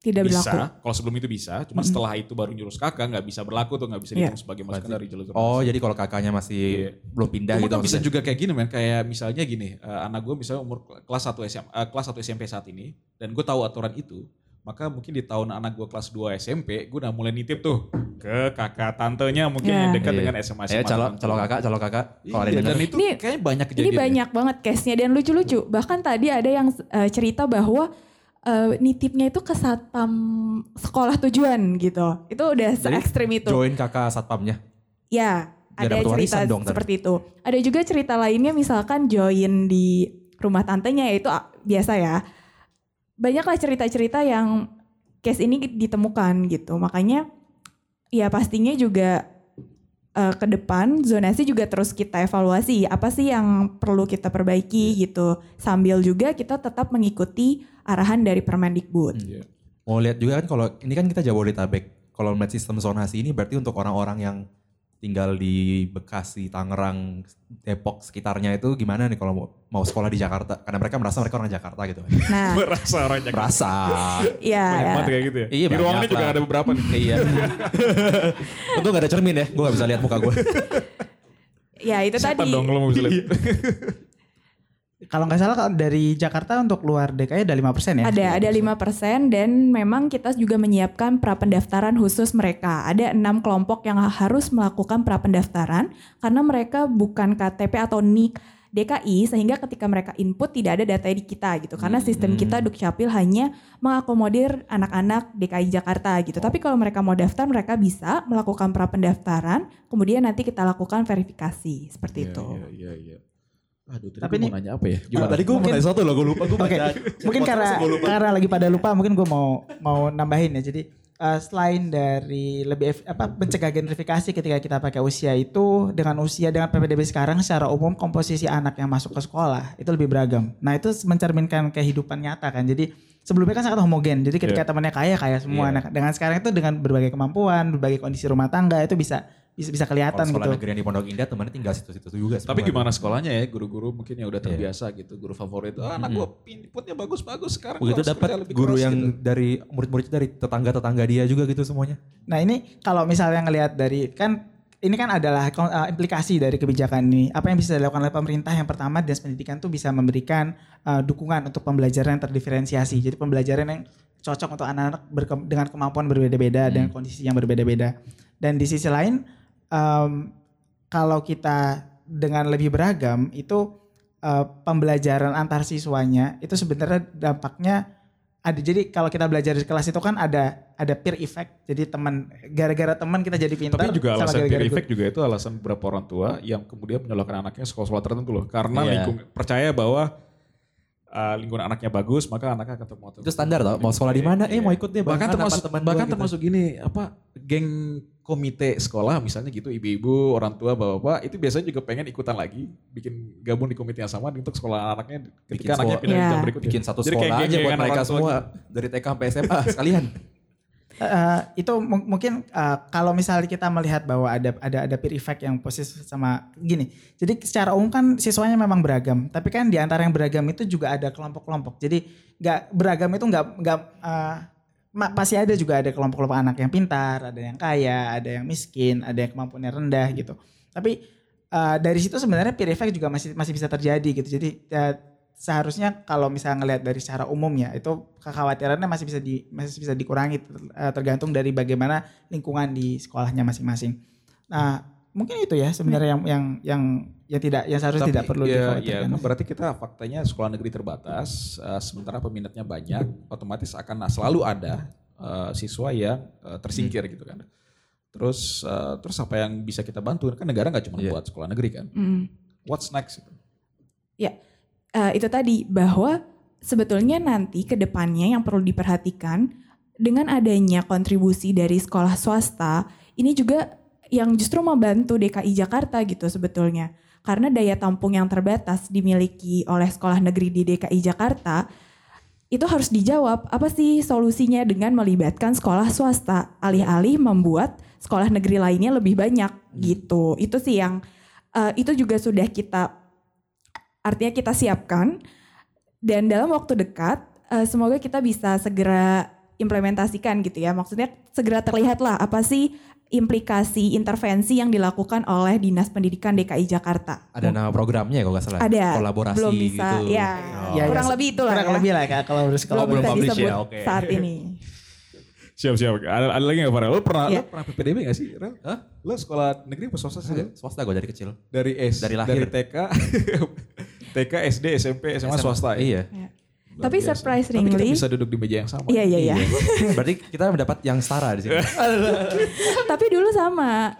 tidak bisa berlaku. Kalau sebelum itu bisa, cuma setelah itu baru jurus kakak nggak bisa berlaku tuh, nggak bisa dihitung sebagai masukan dari jalur. Oh, jadi kalau kakaknya masih belum pindah gitu. Kan bisa juga kayak gini men, kayak misalnya gini, anak gue misalnya umur kelas 1 SMA, kelas 1 SMP saat ini, dan gue tahu aturan itu, maka mungkin di tahun anak gue kelas 2 SMP, gue udah mulai nitip tuh ke kakak tantenya mungkin yang dekat dengan SMA. Calon kakak. Dan itu ini, kayaknya banyak kejadian. Ini banyak banget case-nya dan lucu-lucu. Bahkan tadi ada yang cerita bahwa nitipnya itu ke satpam sekolah tujuan gitu. Itu udah se-ekstrim itu. Join kakak satpamnya? Ya, ada cerita seperti itu. Ada juga cerita lainnya misalkan join di rumah tantenya, itu biasa ya. Banyaklah cerita-cerita yang case ini ditemukan gitu. Makanya ya pastinya juga ke depan zonasi juga terus kita evaluasi apa sih yang perlu kita perbaiki gitu, sambil juga kita tetap mengikuti arahan dari Permendikbud. Mau lihat juga kan kalau ini kan kita Jabodetabek, kalau melihat sistem zonasi ini berarti untuk orang-orang yang tinggal di Bekasi, Tangerang, Depok sekitarnya itu gimana nih kalau mau sekolah di Jakarta, karena mereka merasa orang Jakarta gitu. Nah, merasa orang Jakarta. Merasa. Iya. Kayak gitu ya. Iya, di ruangannya juga ada beberapa nih. Iya. Untung gak ada cermin ya, gue gak bisa lihat muka gue. Ya itu siapa tadi. Siapa dong lo mau bisa lihat. Kalau gak salah dari Jakarta untuk luar DKI ada 5% ya? Ada 5% dan memang kita juga menyiapkan prapendaftaran khusus mereka. Ada 6 kelompok yang harus melakukan prapendaftaran karena mereka bukan KTP atau NIK DKI, sehingga ketika mereka input tidak ada data di kita gitu. Karena sistem kita Dukcapil hanya mengakomodir anak-anak DKI Jakarta gitu. Tapi kalau mereka mau daftar mereka bisa melakukan prapendaftaran, kemudian nanti kita lakukan verifikasi seperti itu. Iya. Aduh, tapi ini mau nanya apa ya? Tadi gue mau nanya sesuatu loh, gue lupa. Mungkin karena lagi pada lupa, mungkin gue mau nambahin ya. Jadi selain dari mencegah gentrifikasi ketika kita pakai usia itu, dengan PPDB sekarang secara umum komposisi anak yang masuk ke sekolah itu lebih beragam. Nah itu mencerminkan kehidupan nyata kan. Jadi sebelumnya kan sangat homogen. Jadi ketika temannya kaya semua. Nah, dengan sekarang itu dengan berbagai kemampuan, berbagai kondisi rumah tangga itu bisa kelihatan sekolah gitu. Sekolah negeri yang di Pondok Indah temannya tinggal situ-situ juga. Tapi gimana sekolahnya ya, guru-guru mungkin yang udah terbiasa gitu, guru favorit. Anak gua inputnya bagus-bagus sekarang. Begitu dapat guru yang gitu. Dari murid-murid dari tetangga-tetangga dia juga gitu semuanya. Nah, ini kalau misalnya ngelihat dari kan adalah implikasi dari kebijakan ini. Apa yang bisa dilakukan oleh pemerintah? Yang pertama, Dinas Pendidikan tuh bisa memberikan dukungan untuk pembelajaran yang terdiferensiasi. Jadi pembelajaran yang cocok untuk anak-anak dengan kemampuan berbeda-beda dan kondisi yang berbeda-beda. Dan di sisi lain, kalau kita dengan lebih beragam itu pembelajaran antar siswanya itu sebenarnya dampaknya ada. Jadi kalau kita belajar di kelas itu kan ada peer effect. Jadi teman, gara-gara teman kita jadi pintar. Tapi juga alasan peer effect juga itu alasan beberapa orang tua yang kemudian menyalahkan anaknya sekolah-sekolah tertentu loh. Karena lingkungan percaya bahwa lingkungan anaknya bagus, maka anaknya akan termotivasi. Itu standar tau, mau sekolah di mana, mau ikut deh. Bahkan termasuk gini, geng komite sekolah misalnya gitu, ibu-ibu, orang tua, bapak-bapak, itu biasanya juga pengen ikutan lagi, bikin gabung di komite yang sama untuk sekolah anaknya ketika anaknya pindah di jam berikutnya. Bikin satu sekolah aja buat mereka semua, dari TK sampai SMA sekalian. Itu mungkin kalau misalnya kita melihat bahwa ada peer effect yang positif sama gini. Jadi secara umum kan siswanya memang beragam, tapi kan di antara yang beragam itu juga ada kelompok-kelompok. Jadi nggak beragam itu pasti ada juga ada kelompok-kelompok anak yang pintar, ada yang kaya, ada yang miskin, ada yang kemampuannya rendah gitu. Tapi dari situ sebenarnya peer effect juga masih bisa terjadi gitu. Jadi seharusnya kalau misalnya ngelihat dari secara umum ya, itu kekhawatirannya masih bisa dikurangi tergantung dari bagaimana lingkungan di sekolahnya masing-masing. Nah, mungkin itu ya sebenarnya yang seharusnya tidak perlu dikhawatirkan. Iya, berarti kita faktanya sekolah negeri terbatas, sementara peminatnya banyak, otomatis akan selalu ada siswa yang tersingkir gitu kan. Terus apa yang bisa kita bantu? Kan negara nggak cuma buat sekolah negeri kan. What's next? Ya. Itu tadi bahwa sebetulnya nanti ke depannya yang perlu diperhatikan dengan adanya kontribusi dari sekolah swasta ini juga yang justru membantu DKI Jakarta gitu sebetulnya. Karena daya tampung yang terbatas dimiliki oleh sekolah negeri di DKI Jakarta itu harus dijawab apa sih solusinya dengan melibatkan sekolah swasta alih-alih membuat sekolah negeri lainnya lebih banyak gitu. Itu sih yang itu juga sudah kita siapkan dan dalam waktu dekat semoga kita bisa segera implementasikan gitu ya. Maksudnya segera terlihatlah apa sih implikasi intervensi yang dilakukan oleh Dinas Pendidikan DKI Jakarta. Ada nama programnya ya kalau gak salah? Ada. Kolaborasi belum bisa, gitu. Ya, kurang lebih itulah. Kurang lebih lah kalau harus belum publish ya. Okay. Saat ini. Siap. Ada lagi gak Farel? Lo pernah PPDB gak sih? Hah? Lo sekolah negeri apa swasta sih? Swasta gue dari kecil. Dari lahir. Dari TK, SD, SMP, SMA swasta. Iya. Tapi surprisingly. Tapi kita bisa duduk di meja yang sama. Iya. Berarti kita mendapat yang setara di sini. Tapi dulu sama.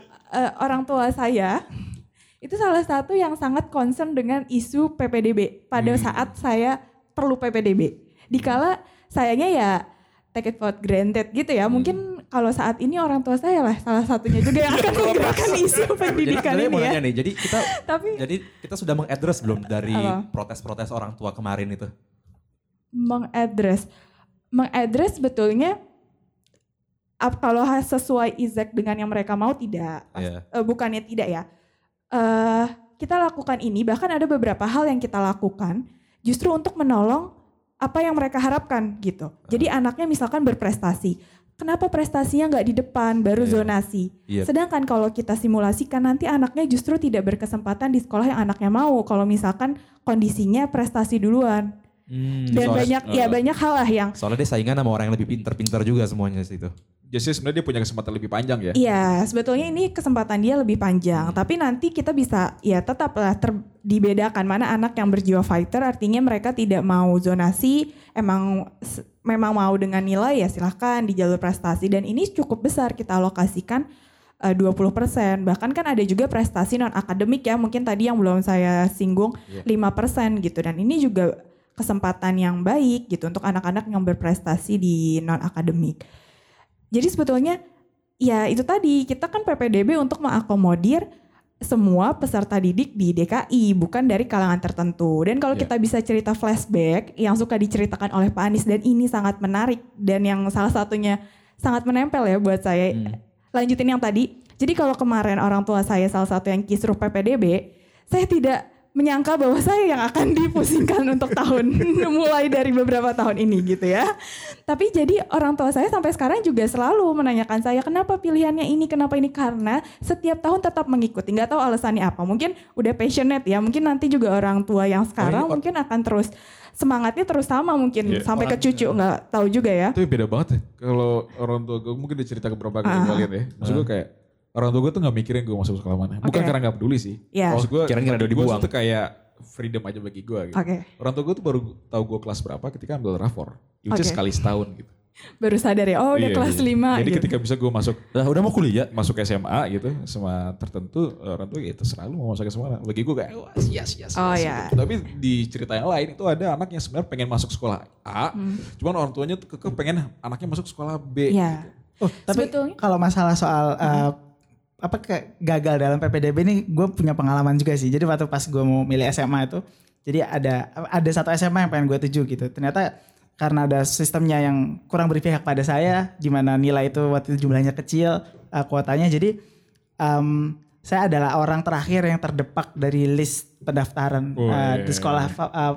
Orang tua saya itu salah satu yang sangat concern dengan isu PPDB. Pada saat saya perlu PPDB. Dikala sayanya ya take it for granted gitu ya. Mungkin kalau saat ini orang tua saya lah salah satunya juga yang akan menggerakkan isu pendidikan ini ya. Nih, jadi kita jadi kita sudah mengaddress belum dari protes-protes orang tua kemarin itu? Mengaddress betulnya kalau sesuai exact dengan yang mereka mau tidak. Bukannya tidak ya. Kita lakukan ini bahkan ada beberapa hal yang kita lakukan justru untuk menolong apa yang mereka harapkan gitu. Jadi anaknya misalkan berprestasi, kenapa prestasinya gak di depan baru zonasi? Sedangkan kalau kita simulasikan nanti anaknya justru tidak berkesempatan di sekolah yang anaknya mau kalau misalkan kondisinya prestasi duluan. Dan banyak hal lah yang soalnya dia saingan sama orang yang lebih pintar juga semuanya situ. Jadi sebenarnya dia punya kesempatan lebih panjang ya? Iya, sebetulnya ini kesempatan dia lebih panjang. Tapi nanti kita bisa ya tetaplah dibedakan mana anak yang berjiwa fighter artinya mereka tidak mau zonasi, memang mau dengan nilai ya silahkan di jalur prestasi. Dan ini cukup besar kita alokasikan 20%. Bahkan kan ada juga prestasi non-akademik ya mungkin tadi yang belum saya singgung 5% gitu. Dan ini juga kesempatan yang baik gitu untuk anak-anak yang berprestasi di non-akademik. Jadi sebetulnya ya itu tadi kita kan PPDB untuk mengakomodir semua peserta didik di DKI, bukan dari kalangan tertentu. Dan kalau kita bisa cerita flashback yang suka diceritakan oleh Pak Anies, dan ini sangat menarik dan yang salah satunya sangat menempel ya buat saya. Lanjutin yang tadi. Jadi kalau kemarin orang tua saya salah satu yang kisruh PPDB, saya tidak menyangka bahwa saya yang akan dipusingkan untuk tahun mulai dari beberapa tahun ini gitu ya. Tapi jadi orang tua saya sampai sekarang juga selalu menanyakan saya, kenapa pilihannya ini, kenapa ini, karena setiap tahun tetap mengikuti. Gak tahu alasannya apa, mungkin udah passionate ya, mungkin nanti juga orang tua yang sekarang mungkin akan terus semangatnya terus sama mungkin sampai ke cucu, gak tahu juga ya. Itu beda banget ya, kalau orang tua gue mungkin dicerita ke beberapa kalian ya, maksud gue kayak orang tua gue tuh gak mikirin gue masuk sekolah mana. Bukan karena gak peduli sih. Maksud gue, kira-kira udah dibuang. Gue tuh kayak freedom aja bagi gue gitu. Orang tua gue tuh baru tahu gue kelas berapa ketika ambil rapor. Itu sekali setahun gitu. Baru sadar ya, oh udah kelas 5. Jadi gitu. Ketika bisa gue masuk, udah mau kuliah, masuk SMA gitu. Sama tertentu, orang tua ya terserah lu mau masuk SMA mana. Bagi gue kayak, yes. Gitu. Tapi di cerita yang lain itu ada anak yang sebenarnya pengen masuk sekolah A. Cuman orang tuanya tuh pengen anaknya masuk sekolah B gitu. Oh, tapi kalau masalah soal... gagal dalam PPDB ini gue punya pengalaman juga sih. Jadi waktu pas gue mau milih SMA itu, jadi ada satu SMA yang pengen gue tuju gitu. Ternyata karena ada sistemnya yang kurang berpihak pada saya, di mana nilai itu waktu itu jumlahnya kecil, kuotanya. Jadi saya adalah orang terakhir yang terdepak dari list pendaftaran di sekolah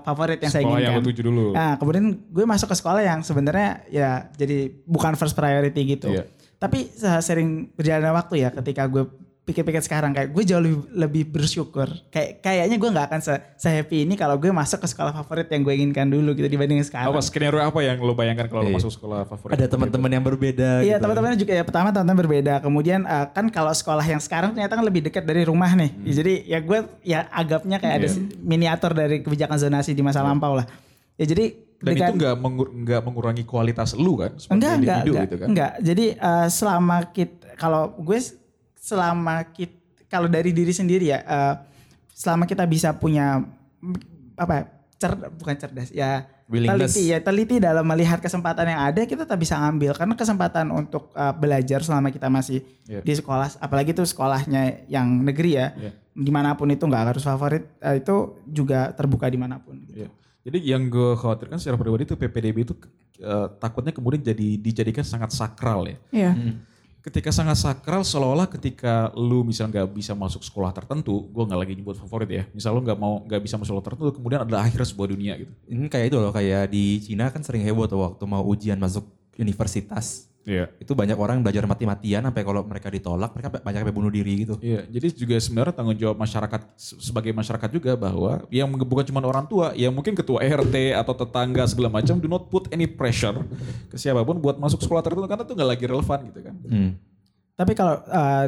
favorit yang sekolah saya inginkan. Sekolah yang gue tuju dulu. Nah, kemudian gue masuk ke sekolah yang sebenarnya ya jadi bukan first priority gitu. Yeah. Tapi sering berjalannya waktu ya, ketika gue pikir-pikir sekarang kayak gue jauh lebih bersyukur. Kayaknya gue gak akan se-happy ini kalau gue masuk ke sekolah favorit yang gue inginkan dulu gitu dibandingin sekarang. Apa skenario apa yang lo bayangkan kalau lo masuk sekolah favorit? Ada teman-teman yang berbeda gitu. Iya, teman-temannya juga ya, pertama teman-teman berbeda. Kemudian kan kalau sekolah yang sekarang ternyata kan lebih dekat dari rumah nih. Jadi ya gue ya agapnya kayak ada miniatur dari kebijakan zonasi di masa lampau lah. Ya jadi... Dan itu gak mengurangi kualitas lu kan? Enggak, gitu kan? Enggak. Jadi kalau dari diri sendiri ya, selama kita bisa punya teliti dalam melihat kesempatan yang ada, kita tak bisa ambil karena kesempatan untuk belajar selama kita masih di sekolah, apalagi itu sekolahnya yang negeri ya, dimanapun itu nggak harus favorit, itu juga terbuka dimanapun. Gitu. Yeah. Jadi yang gue khawatirkan secara pribadi itu PPDB itu takutnya kemudian dijadikan sangat sakral ya. Iya. Ketika sangat sakral seolah-olah ketika lu misalnya gak bisa masuk sekolah tertentu, gue gak lagi nyebut favorit ya. Misal lu gak bisa masuk sekolah tertentu, kemudian adalah akhir sebuah dunia gitu. Ini kayak itu loh, kayak di Cina kan sering heboh tuh waktu mau ujian masuk universitas. Iya. Itu banyak orang belajar mati-matian sampai kalau mereka ditolak, mereka banyak sampai bunuh diri gitu. Iya, jadi juga sebenarnya tanggung jawab masyarakat sebagai masyarakat juga bahwa yang bukan cuma orang tua, ya mungkin ketua RT atau tetangga segala macam, do not put any pressure ke siapapun buat masuk sekolah tertentu karena itu nggak lagi relevan gitu kan. Tapi kalau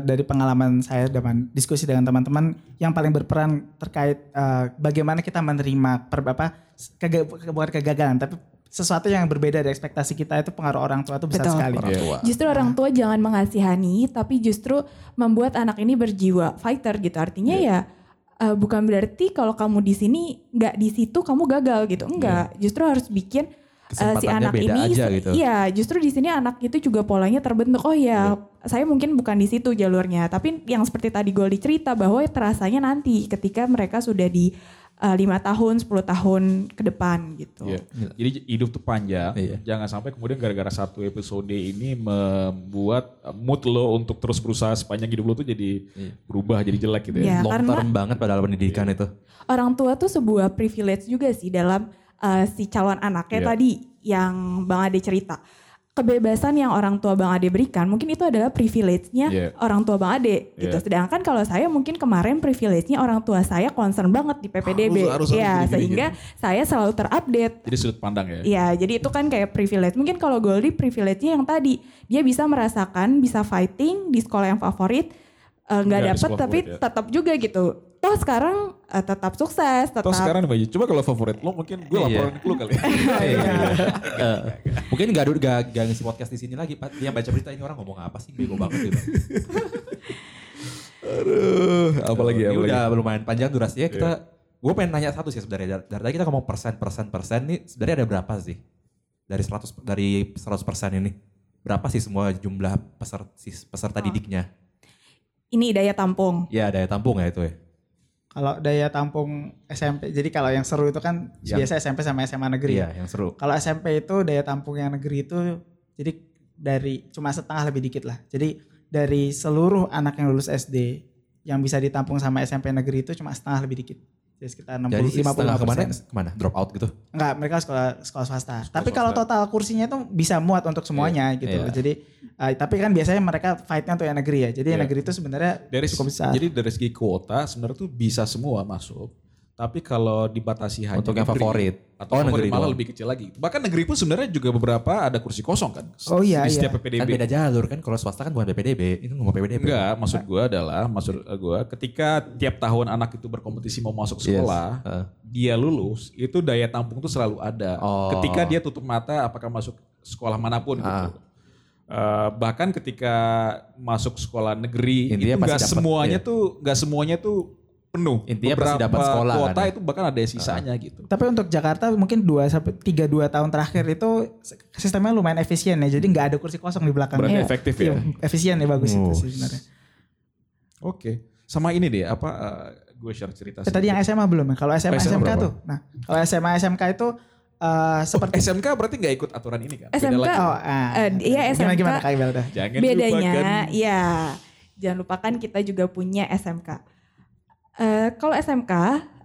dari pengalaman saya dan diskusi dengan teman-teman yang paling berperan terkait bagaimana kita menerima kegagalan, tapi sesuatu yang berbeda dari ekspektasi kita itu pengaruh orang tua itu besar sekali. Justru orang tua jangan mengasihani, tapi justru membuat anak ini berjiwa fighter gitu. Artinya ya bukan berarti kalau kamu di sini nggak di situ kamu gagal gitu. Enggak, justru harus bikin si anak ini. Gitu. Iya, justru di sini anak itu juga polanya terbentuk. Oh ya, saya mungkin bukan di situ jalurnya, tapi yang seperti tadi Goldi cerita bahwa terasanya nanti ketika mereka sudah di 5 tahun, 10 tahun ke depan gitu. Jadi hidup tuh panjang. Jangan sampai kemudian gara-gara satu episode ini membuat mood lo untuk terus berusaha sepanjang hidup lo tuh jadi berubah, jadi jelek gitu ya. Long term banget padahal pendidikan itu. Orang tua tuh sebuah privilege juga sih dalam si calon anaknya tadi yang Bang Ade cerita. Kebebasan yang orang tua Bang Ade berikan mungkin itu adalah privilege-nya orang tua Bang Ade gitu. Sedangkan kalau saya mungkin kemarin privilege-nya orang tua saya concern banget di PPDB. Harus sehingga saya selalu terupdate. Jadi sudut pandang ya. Iya, jadi itu kan kayak privilege. Mungkin kalau Goldi privilege-nya yang tadi, dia bisa merasakan, bisa fighting di sekolah yang favorit, enggak dapat tapi tetap juga gitu. Toh sekarang tetap sukses. Toh sekarang baju. Coba kalau favorit lo mungkin gue laporan ke lo kali. Mungkin gak ngisi podcast di sini lagi. Dia baca berita ini orang ngomong apa sih? Bego banget gitu. Aduh. Apalagi. Udah lumayan panjang durasinya. Gue pengen nanya satu sih sebenarnya. Dari tadi kita ngomong persen nih. Sebenarnya ada berapa sih? Dari 100% ini. Berapa sih semua jumlah peserta didiknya? Ini daya tampung. Iya, daya tampung ya itu ya. Kalau daya tampung SMP, jadi kalau yang seru itu kan yang biasa SMP sama SMA negeri. Iya, yang seru. Kalau SMP itu daya tampung yang negeri itu jadi dari cuma setengah lebih dikit lah. Jadi dari seluruh anak yang lulus SD yang bisa ditampung sama SMP negeri itu cuma setengah lebih dikit. Jadi sekitar 60-50%. Kemana? Drop out gitu? Enggak, mereka sekolah swasta. Tapi kalau total kursinya itu bisa muat untuk semuanya gitu. Yeah. Jadi tapi kan biasanya mereka fight-nya untuk yang negeri ya. Jadi yang negeri itu sebenarnya cukup besar. Jadi dari segi kuota sebenarnya tuh bisa semua masuk. Tapi kalau dibatasi hanya untuk yang favorit atau negeri malah lebih kecil lagi. Bahkan negeri pun sebenarnya juga beberapa ada kursi kosong kan. Oh iya, di setiap PPDB. Kan beda jalur kan, kalau swasta kan bukan PPDB, itu ngomong PPDB. Enggak, maksud gue adalah ketika tiap tahun anak itu berkompetisi mau masuk sekolah, dia lulus, itu daya tampung tuh selalu ada. Oh. Ketika dia tutup mata apakah masuk sekolah manapun gitu. Bahkan ketika masuk sekolah negeri intinya itu enggak semuanya tuh penuh. Intinya pasti dapat sekolah kuota kan, itu bahkan ada sisanya gitu. Tapi untuk Jakarta mungkin 2-3 tahun terakhir itu sistemnya lumayan efisien ya. Jadi gak ada kursi kosong di belakangnya. Berarti efektif ya. Efisien ya, bagus itu sih sebenarnya. Oke. Sama ini deh apa gue share cerita. Tadi yang SMA belum ya. Kalau SMA-SMK tuh. Nah kalau SMA-SMK itu seperti SMK berarti nggak ikut aturan ini kan? SMK. Iya SMK. Gimana Kak Ibel dah? Bedanya ya jangan lupakan kita juga punya SMK. Kalau SMK,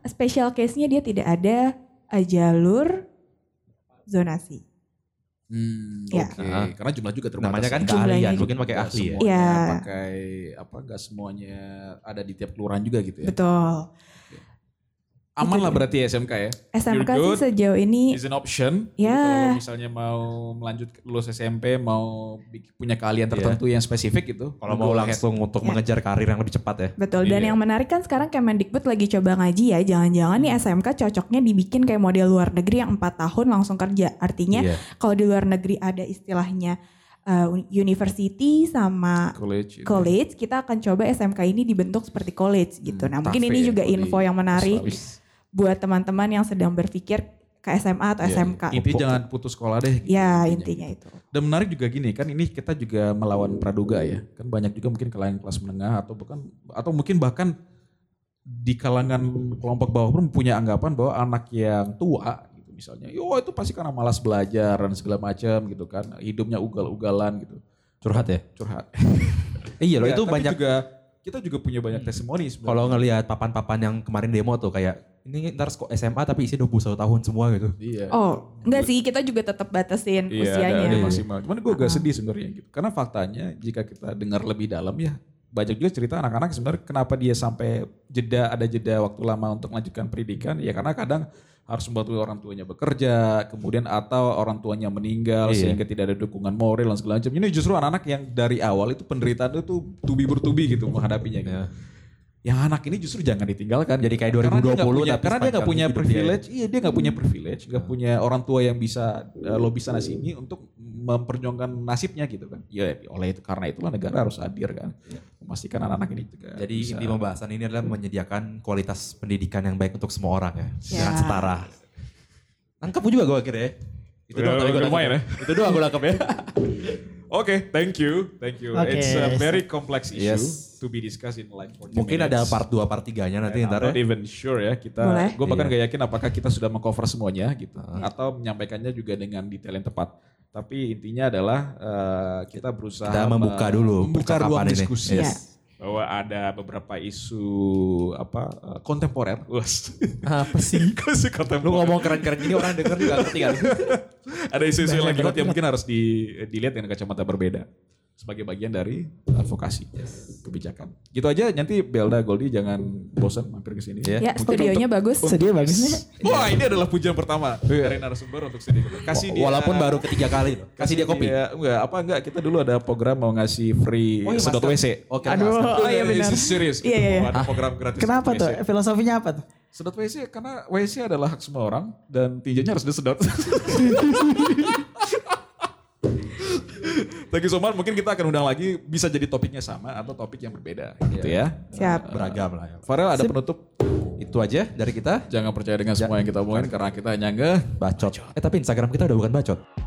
special case-nya dia tidak ada jalur zonasi. Okay. Karena jumlah juga terbatas. Namanya kan keahlian, mungkin pakai ahli ya. Iya. Pakai gak semuanya ada di tiap kelurahan juga gitu ya. Betul. Okay. Aman lah berarti SMK ya. SMK sih sejauh ini is an option. Yeah. Kalau misalnya mau melanjut lulus SMP, mau punya keahlian tertentu yang spesifik gitu. Kalau mau langsung untuk mengejar karir yang lebih cepat ya. Betul. Dan yang menarik kan sekarang Kemendikbud lagi coba ngaji ya. Jangan-jangan nih SMK cocoknya dibikin kayak model luar negeri yang 4 tahun langsung kerja. Artinya kalau di luar negeri ada istilahnya university sama college kita akan coba SMK ini dibentuk seperti college gitu. Nah mungkin ini juga info yang menarik buat teman-teman yang sedang berpikir ke SMA atau SMK. Intinya jangan putus sekolah deh. Gitu. Ya intinya itu. Dan menarik juga gini kan, ini kita juga melawan praduga ya. Kan banyak juga mungkin kalangan kelas menengah atau mungkin bahkan di kalangan kelompok bawah pun punya anggapan bahwa anak yang tua gitu misalnya, itu pasti karena malas belajar dan segala macam gitu kan. Hidupnya ugal-ugalan gitu. Curhat. Iya loh, itu banyak juga. Kita juga punya banyak testimoni sebenarnya. Kalau ngelihat papan-papan yang kemarin demo tuh kayak ini ntar SMA tapi isi 21 tahun semua gitu. Iya. Oh, enggak sih, kita juga tetap batasin usianya. Iya, maksimal. Cuman gue agak sedih sebenarnya gitu. Karena faktanya jika kita dengar lebih dalam ya, banyak juga cerita anak-anak sebenarnya kenapa dia sampai ada jeda waktu lama untuk melanjutkan pendidikan ya karena kadang harus membantu orang tuanya bekerja, kemudian atau orang tuanya meninggal sehingga tidak ada dukungan moral dan segala macam. Ini justru anak-anak yang dari awal itu penderitaan itu bertubi-tubi gitu menghadapinya gitu. Yeah. Yang anak ini justru jangan ditinggalkan. Jadi kayak 2020 karena dia gak punya privilege, dia gak punya privilege, gak punya orang tua yang bisa lobby sana sini untuk memperjuangkan nasibnya gitu kan. Ya oleh itu, karena itulah negara harus hadir kan. Memastikan anak-anak ini juga. Jadi inti pembahasan ini adalah menyediakan kualitas pendidikan yang baik untuk semua orang ya. Jangan setara. Nangkep juga gue akhirnya. Itu doang tadi gue nangkep. Itu doang gue nangkep ya. Oke, thank you. Okay. It's a very complex issue to be discussed in live. Mungkin ada part 2, part 3-nya nanti ntar. Not even sure ya kita. Gue bahkan gak yakin apakah kita sudah mengcover semuanya gitu atau menyampaikannya juga dengan detail yang tepat. Tapi intinya adalah kita berusaha membuka ruang diskusi. Yes. Bahwa ada beberapa isu kontemporer. Apa sih? Lu ngomong keren-keren gini orang denger juga ngerti kan? Ada isu-isu lagi yang mungkin harus dilihat dengan kacamata berbeda sebagai bagian dari advokasi kebijakan. Gitu aja, nanti Belda, Goldi jangan bosan mampir ke sini. Ya, studionya bagus. Studio bagusnya. Wah, ini adalah pujian pertama dari narasumber untuk studio. Kasih dia, walaupun baru ketiga kali. Kasih dia kopi. Enggak, kita dulu ada program mau ngasih free sedot WC. Benar. Serius. Ada program gratis. Kenapa tuh? Filosofinya apa tuh? Sedot WC karena WC adalah hak semua orang dan tinjanya harus disedot. Thank you so much. Mungkin kita akan undang lagi, bisa jadi topiknya sama atau topik yang berbeda gitu ya. Siap. Beragam lah ya. Farel ada penutup? Itu aja dari kita. Jangan percaya dengan semua yang kita omongin karena kita hanya bacot. Tapi Instagram kita udah bukan bacot.